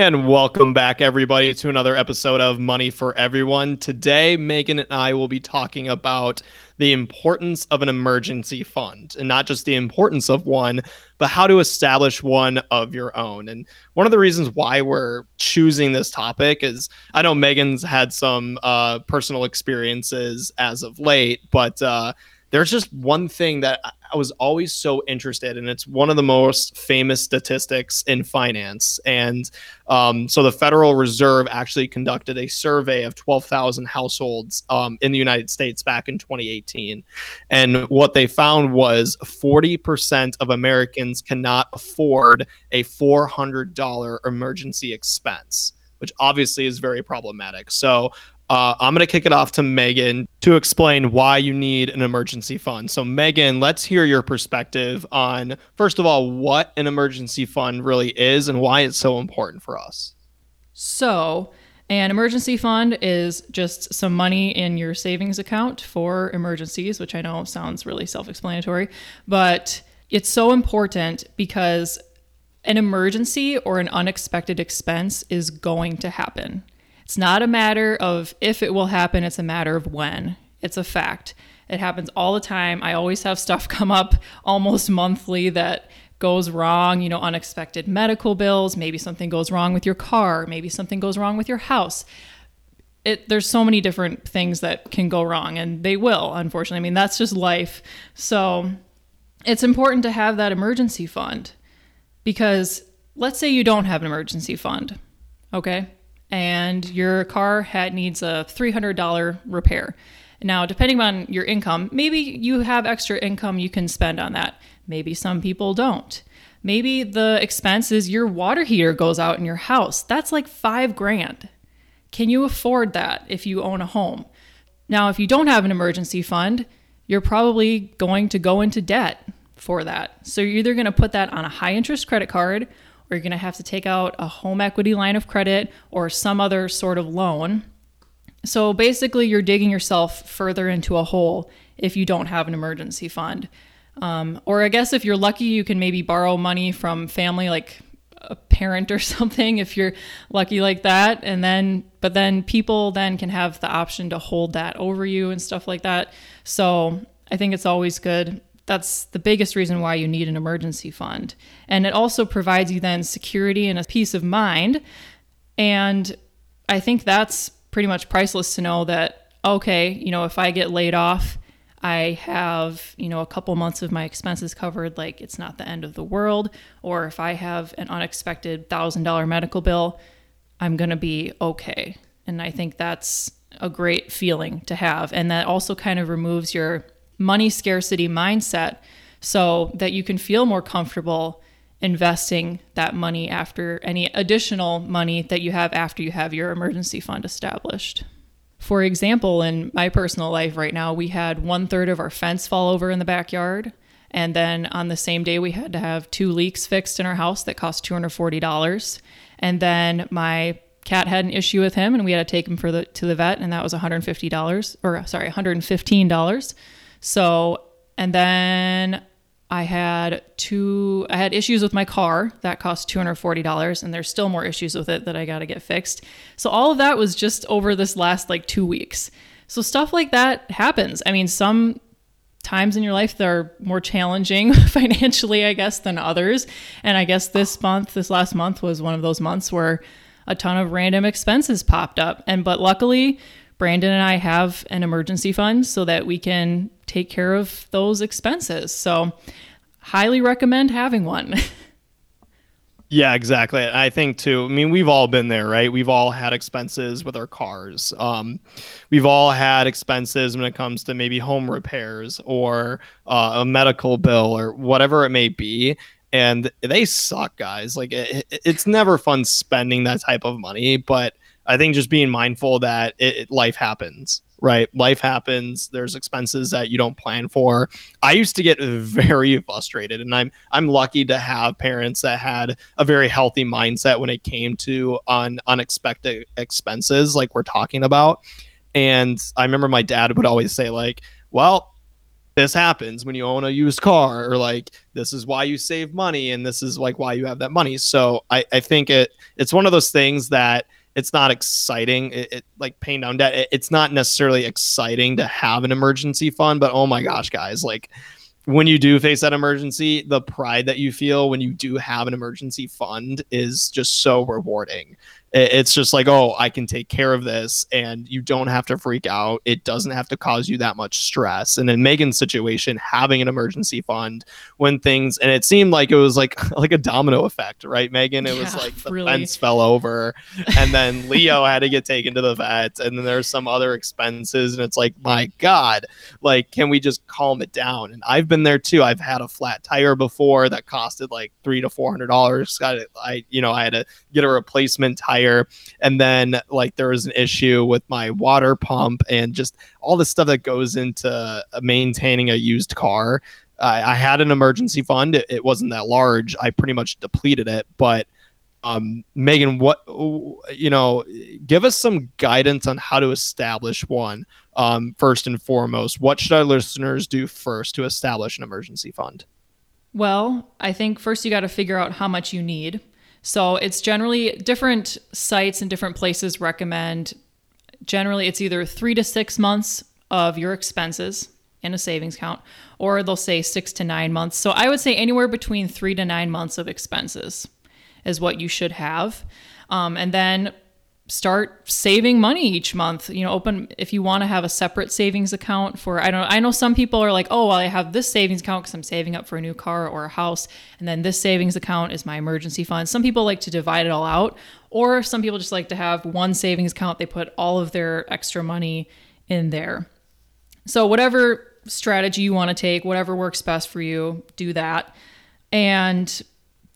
And welcome back, everybody, to another episode of Money for Everyone. Today, Megan and I will be talking about the importance of an emergency fund, and not just the importance of one, but how to establish one of your own. And one of the reasons why we're choosing this topic is I know Megan's had some personal experiences as of late, but there's just one thing that I was always so interested in. It's one of the most famous statistics in finance. And so the Federal Reserve actually conducted a survey of 12,000 households in the United States back in 2018. And what they found was 40% of Americans cannot afford a $400 emergency expense, which obviously is very problematic. So I'm going to kick it off to Megan to explain why you need an emergency fund. So Megan, let's hear your perspective on, first of all, what an emergency fund really is and why it's so important for us. So an emergency fund is just some money in your savings account for emergencies, which I know sounds really self-explanatory, but it's so important because an emergency or an unexpected expense is going to happen. It's not a matter of if it will happen, it's a matter of when. It's a fact. It happens all the time. I always have stuff come up almost monthly that goes wrong, you know, unexpected medical bills, maybe something goes wrong with your car, maybe something goes wrong with your house. There's so many different things that can go wrong, and they will, unfortunately. I mean, that's just life. So it's important to have that emergency fund because let's say you don't have an emergency fund, okay? And your car needs a $300 repair. Now, depending on your income, maybe you have extra income you can spend on that. Maybe some people don't. Maybe the expense is your water heater goes out in your house. That's like $5,000. Can you afford that if you own a home? Now, if you don't have an emergency fund, you're probably going to go into debt for that. So you're either going to put that on a high interest credit card, or you're going to have to take out a home equity line of credit or some other sort of loan. So basically, you're digging yourself further into a hole if you don't have an emergency fund. Or I guess if you're lucky, you can maybe borrow money from family, like a parent or something, if you're lucky like that. But then people then can have the option to hold that over you and stuff like that. So I think it's always good. That's the biggest reason why you need an emergency fund. And it also provides you then security and a peace of mind. And I think that's pretty much priceless to know that, okay, you know, if I get laid off, I have, you know, a couple months of my expenses covered, like it's not the end of the world. Or if I have an unexpected $1,000 medical bill, I'm going to be okay. And I think that's a great feeling to have. And that also kind of removes your money scarcity mindset so that you can feel more comfortable investing that money after any additional money that you have after you have your emergency fund established. For example, in my personal life right now, we had 1/3 of our fence fall over in the backyard. And then on the same day, we had to have 2 leaks fixed in our house that cost $240. And then my cat had an issue with him and we had to take him to the vet, and that was $115. So, and then I had issues with my car that cost $240, and there's still more issues with it that I got to get fixed. So all of that was just over this last like 2 weeks. So stuff like that happens. I mean, some times in your life, they're more challenging financially, I guess, than others. And I guess this last month was one of those months where a ton of random expenses popped up. But luckily, Brandon and I have an emergency fund so that we can take care of those expenses. So highly recommend having one. Yeah, exactly. I think too, I mean, we've all been there, right? We've all had expenses with our cars. We've all had expenses when it comes to maybe home repairs or a medical bill or whatever it may be. And they suck, guys. Like it's never fun spending that type of money, but I think just being mindful that life happens, right? Life happens. There's expenses that you don't plan for. I used to get very frustrated, and I'm lucky to have parents that had a very healthy mindset when it came to unexpected expenses like we're talking about. And I remember my dad would always say like, well, this happens when you own a used car, or like, this is why you save money, and this is like why you have that money. So I think it's one of those things that it's not exciting. It like paying down debt, it's not necessarily exciting to have an emergency fund, but oh my gosh, guys, like when you do face that emergency, the pride that you feel when you do have an emergency fund is just so rewarding. It's just like, oh, I can take care of this, and you don't have to freak out. It doesn't have to cause you that much stress. And in Megan's situation, having an emergency fund when things, and it seemed like it was like a domino effect, right, Megan? It was like the fence fell over, and then Leo had to get taken to the vet, and then there's some other expenses, and it's like, my God, like, can we just calm it down? And I've been there too. I've had a flat tire before that costed like $300 to $400. I had to get a replacement tire. And then like there was an issue with my water pump and just all the stuff that goes into maintaining a used car. I had an emergency fund. It wasn't that large. I pretty much depleted it. But Megan, what, give us some guidance on how to establish one. First and foremost, what should our listeners do first to establish an emergency fund? Well, I think first you got to figure out how much you need. So it's generally different sites and different places recommend. Generally, it's either 3 to 6 months of your expenses in a savings account, or they'll say 6 to 9 months. So I would say anywhere between 3 to 9 months of expenses is what you should have. And then start saving money each month. If you want to have a separate savings account for, I know some people are like, oh, well, I have this savings account because I'm saving up for a new car or a house, and then this savings account is my emergency fund. Some people like to divide it all out, or some people just like to have one savings account. They put all of their extra money in there. So whatever strategy you want to take, whatever works best for you, do that. And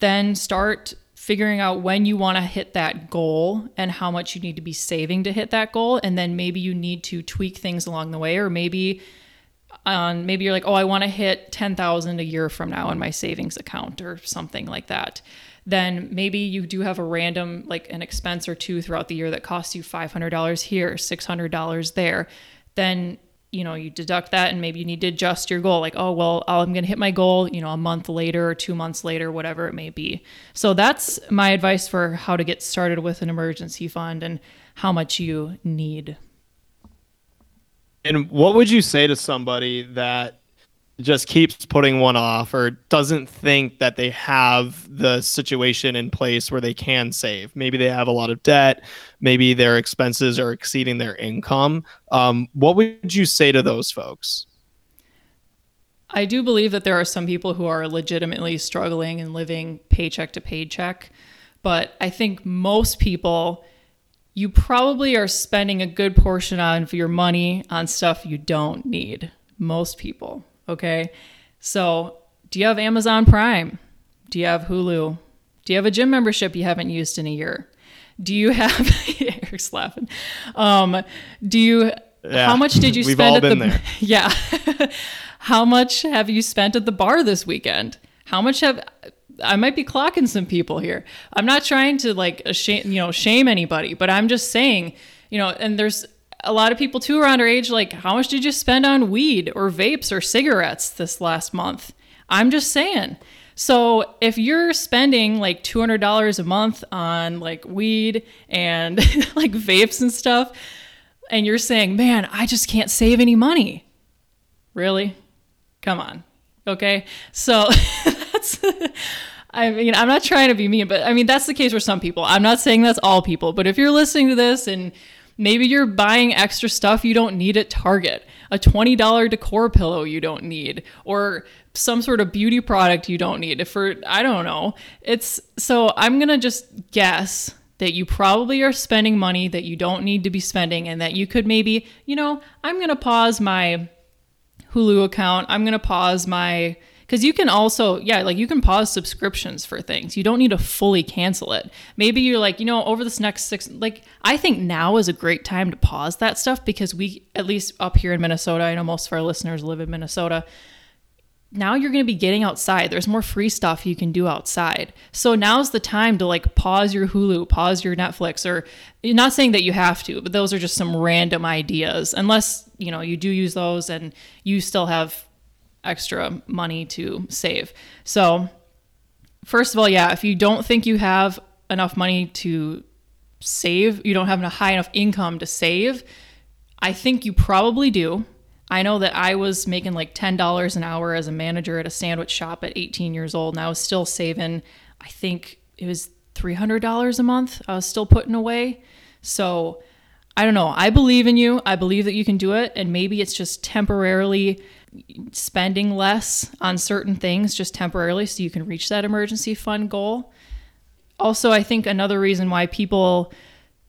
then start figuring out when you want to hit that goal and how much you need to be saving to hit that goal. And then maybe you need to tweak things along the way, or maybe you're like, oh, I want to hit $10,000 a year from now in my savings account or something like that. Then maybe you do have a random, like an expense or two throughout the year that costs you $500 here, $600 there. Then, you deduct that, and maybe you need to adjust your goal. Like, oh, well, I'm going to hit my goal, a month later or 2 months later, whatever it may be. So that's my advice for how to get started with an emergency fund and how much you need. And what would you say to somebody that just keeps putting one off or doesn't think that they have the situation in place where they can save? Maybe they have a lot of debt. Maybe their expenses are exceeding their income. What would you say to those folks? I do believe that there are some people who are legitimately struggling and living paycheck to paycheck. But I think most people, you probably are spending a good portion of your money on stuff you don't need. Most people. Okay. So do you have Amazon Prime? Do you have Hulu? Do you have a gym membership you haven't used in a year? Do you have, Eric's laughing. How much did you spend at the, there. Yeah. How much have you spent at the bar this weekend? I might be clocking some people here. I'm not trying to shame anybody, but I'm just saying, and there's, a lot of people too around our age, like, how much did you spend on weed or vapes or cigarettes this last month? I'm just saying. So if you're spending like $200 a month on like weed and like vapes and stuff, and you're saying, man, I just can't save any money. Really? Come on. Okay. So I'm not trying to be mean, but that's the case for some people. I'm not saying that's all people, but if you're listening to this and maybe you're buying extra stuff you don't need at Target, a $20 decor pillow you don't need, or some sort of beauty product you don't need. I don't know. So I'm going to just guess that you probably are spending money that you don't need to be spending, and that you could maybe, I'm going to pause my Hulu account. I'm going to pause because you can also, you can pause subscriptions for things. You don't need to fully cancel it. Maybe you're like, over this next I think now is a great time to pause that stuff, because we, at least up here in Minnesota, I know most of our listeners live in Minnesota. Now you're going to be getting outside. There's more free stuff you can do outside. So now's the time to pause your Hulu, pause your Netflix, or not saying that you have to, but those are just some random ideas. Unless, you do use those and you still have extra money to save. So first of all, yeah, if you don't think you have enough money to save, you don't have a high enough income to save, I think you probably do. I know that I was making like $10 an hour as a manager at a sandwich shop at 18 years old, and I was still saving, I think it was $300 a month I was still putting away. So I don't know. I believe in you. I believe that you can do it. And maybe it's just temporarily spending less on certain things, just temporarily, so you can reach that emergency fund goal. Also, I think another reason why people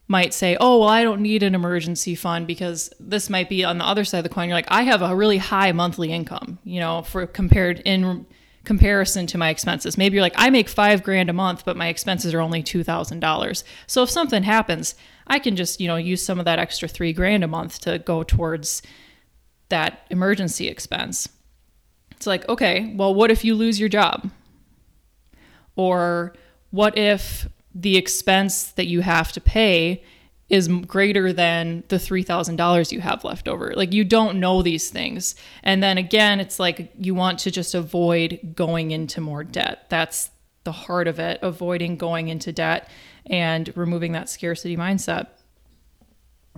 might say, oh, well, I don't need an emergency fund, because this might be on the other side of the coin. You're like, I have a really high monthly income, you know, for compared in comparison to my expenses. Maybe you're like, I make $5,000 a month, but my expenses are only $2,000. So if something happens, I can just, you know, use some of that extra $3,000 a month to go towards that emergency expense. It's like, okay, well, what if you lose your job? Or what if the expense that you have to pay is greater than the $3,000 you have left over? Like, you don't know these things. And then again, it's like, you want to just avoid going into more debt. That's the heart of it, avoiding going into debt and removing that scarcity mindset.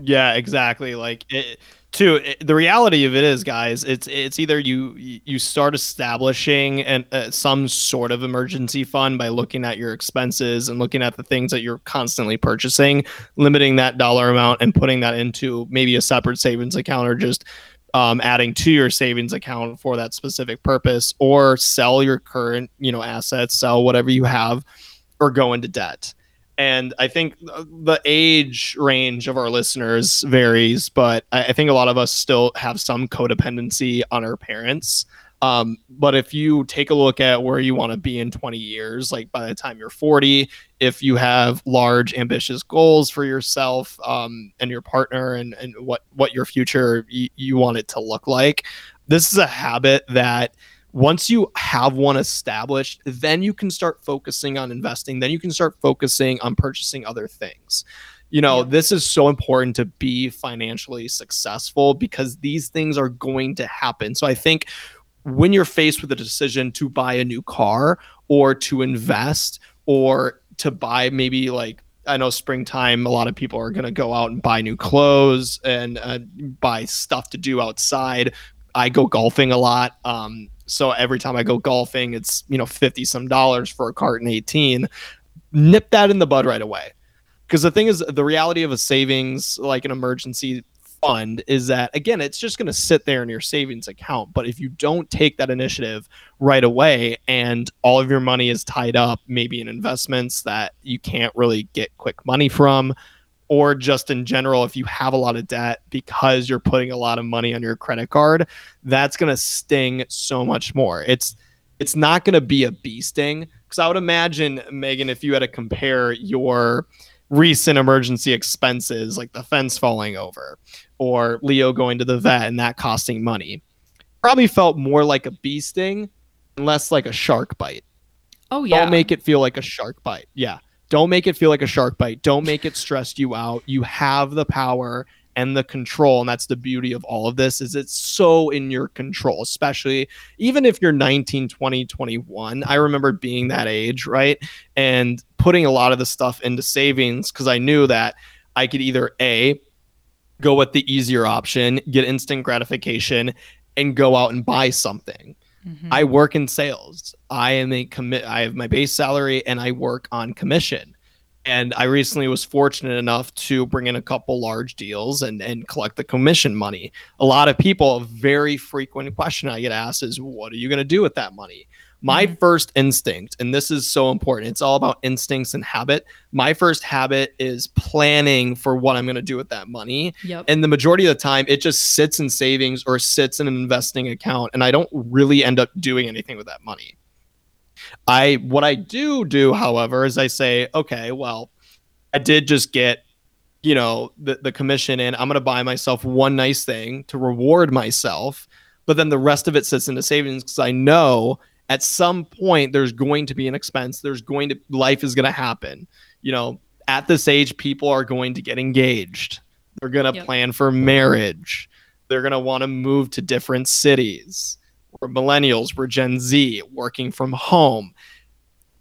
Yeah, exactly. Like the reality of it is, guys, it's either you start establishing some sort of emergency fund by looking at your expenses and looking at the things that you're constantly purchasing, limiting that dollar amount and putting that into maybe a separate savings account, or just adding to your savings account for that specific purpose, or sell your current, assets, sell whatever you have, or go into debt. And I think the age range of our listeners varies, but I think a lot of us still have some codependency on our parents. But if you take a look at where you want to be in 20 years, like by the time you're 40, if you have large, ambitious goals for yourself and your partner, and what your future you want it to look like, this is a habit that once you have one established, then you can start focusing on investing. Then you can start focusing on purchasing other things. This is so important to be financially successful, because these things are going to happen. So I think when you're faced with a decision to buy a new car, or to invest, or to buy maybe, like, I know springtime, a lot of people are going to go out and buy new clothes and buy stuff to do outside. I go golfing a lot. So every time I go golfing, it's, $50 some for a cart and 18. Nip that in the bud right away. Because the thing is, the reality of a savings, like an emergency fund, is that, again, it's just going to sit there in your savings account. But if you don't take that initiative right away, and all of your money is tied up, maybe in investments that you can't really get quick money from, or just in general, if you have a lot of debt because you're putting a lot of money on your credit card, that's going to sting so much more. It's not going to be a bee sting, because I would imagine, Megan, if you had to compare your recent emergency expenses, like the fence falling over or Leo going to the vet and that costing money, probably felt more like a bee sting and less like a shark bite. Oh, yeah. Don't make it feel like a shark bite. Yeah. Don't make it feel like a shark bite. Don't make it stress you out. You have the power and the control. And that's the beauty of all of this, is it's so in your control, especially even if you're 19, 20, 21. I remember being that age, right? And putting a lot of the stuff into savings, because I knew that I could either A, go with the easier option, get instant gratification, and go out and buy something. Mm-hmm. I work in sales. I have my base salary and I work on commission. And I recently was fortunate enough to bring in a couple large deals and collect the commission money. A lot of people, a very frequent question I get asked is, what are you going to do with that money? My first instinct, and this is so important, it's all about instincts and habit. My first habit is planning for what I'm going to do with that money. Yep. And the majority of the time, it just sits in savings or sits in an investing account, and I don't really end up doing anything with that money. What I do, however, is I say, okay, well, I did just get the commission in. I'm going to buy myself one nice thing to reward myself, but then the rest of it sits into savings, because I know at some point there's going to be an expense. Life is going to happen. At this age, people are going to get engaged. They're going to plan for marriage. They're going to want to move to different cities. We're millennials. We're Gen Z working from home.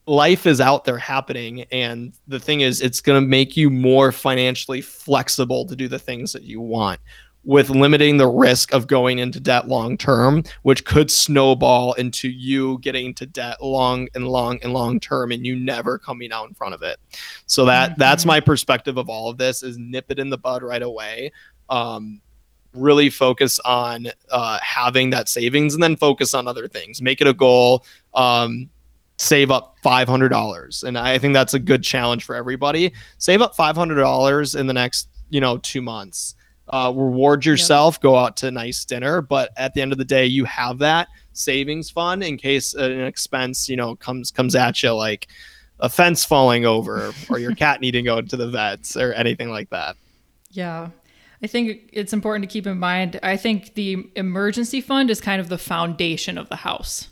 Life is out there happening. And the thing is, it's going to make you more financially flexible to do the things that you want, with limiting the risk of going into debt long term, which could snowball into you getting to debt long term and you never coming out in front of it. So that's my perspective of all of this, is nip it in the bud right away. Really focus on having that savings, and then focus on other things. Make it a goal. Save up $500. And I think that's a good challenge for everybody. Save up $500 in the next 2 months. Reward yourself, go out to a nice dinner. But at the end of the day, you have that savings fund in case an expense, comes at you, like a fence falling over or your cat needing to go to the vets or anything like that. Yeah. I think it's important to keep in mind. I think the emergency fund is kind of the foundation of the house.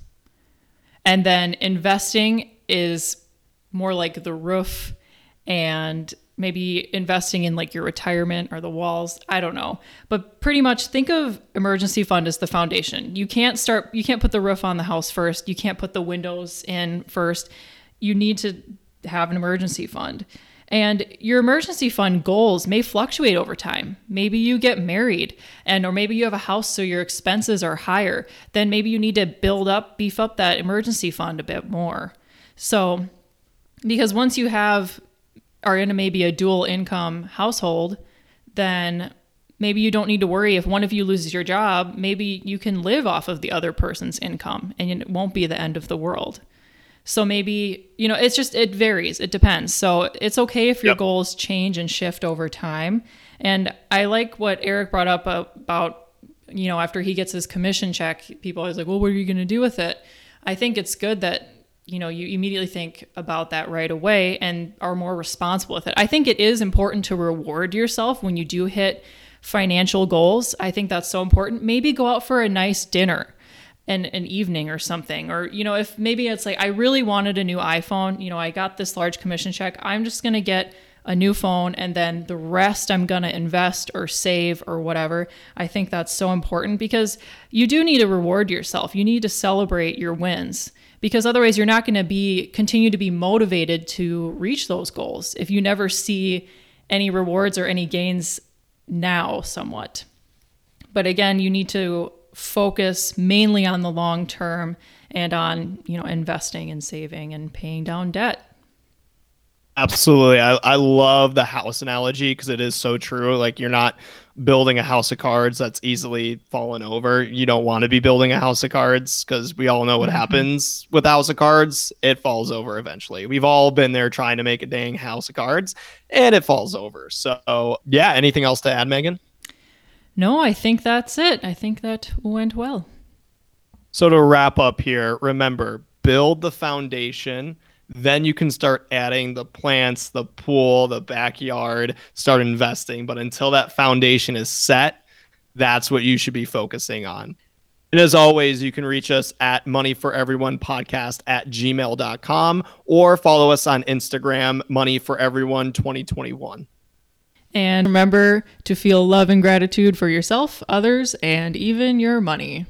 And then investing is more like the roof, and maybe investing in like your retirement or the walls. I don't know. But pretty much think of emergency fund as the foundation. You can't put the roof on the house first. You can't put the windows in first. You need to have an emergency fund. And your emergency fund goals may fluctuate over time. Maybe you get married, or maybe you have a house, so your expenses are higher. Then maybe you need to beef up that emergency fund a bit more. So, because once you are in maybe a dual income household, then maybe you don't need to worry if one of you loses your job. Maybe you can live off of the other person's income, and it won't be the end of the world. So maybe, it varies. It depends. So it's okay if your goals change and shift over time. And I like what Eric brought up about, after he gets his commission check, people are always like, well, what are you going to do with it? I think it's good that you immediately think about that right away and are more responsible with it. I think it is important to reward yourself when you do hit financial goals. I think that's so important. Maybe go out for a nice dinner and an evening or something. Or, if maybe it's like, I really wanted a new iPhone, I got this large commission check. I'm just going to get a new phone, and then the rest I'm going to invest or save or whatever. I think that's so important, because you do need to reward yourself. You need to celebrate your wins, because otherwise you're not going to continue to be motivated to reach those goals if you never see any rewards or any gains now somewhat. But again, you need to focus mainly on the long term and on, investing and saving and paying down debt. Absolutely. I love the house analogy, because it is so true. Like, you're not building a house of cards that's easily fallen over. You don't want to be building a house of cards, because we all know what happens with house of cards. It falls over eventually. We've all been there trying to make a dang house of cards, and it falls over. So yeah, anything else to add, Megan? No, I think that's it. I think that went well. So to wrap up here, remember, build the foundation. Then you can start adding the plants, the pool, the backyard, start investing. But until that foundation is set, that's what you should be focusing on. And as always, you can reach us at moneyforeveryonepodcast@gmail.com, or follow us on Instagram, moneyforeveryone2021. And remember to feel love and gratitude for yourself, others, and even your money.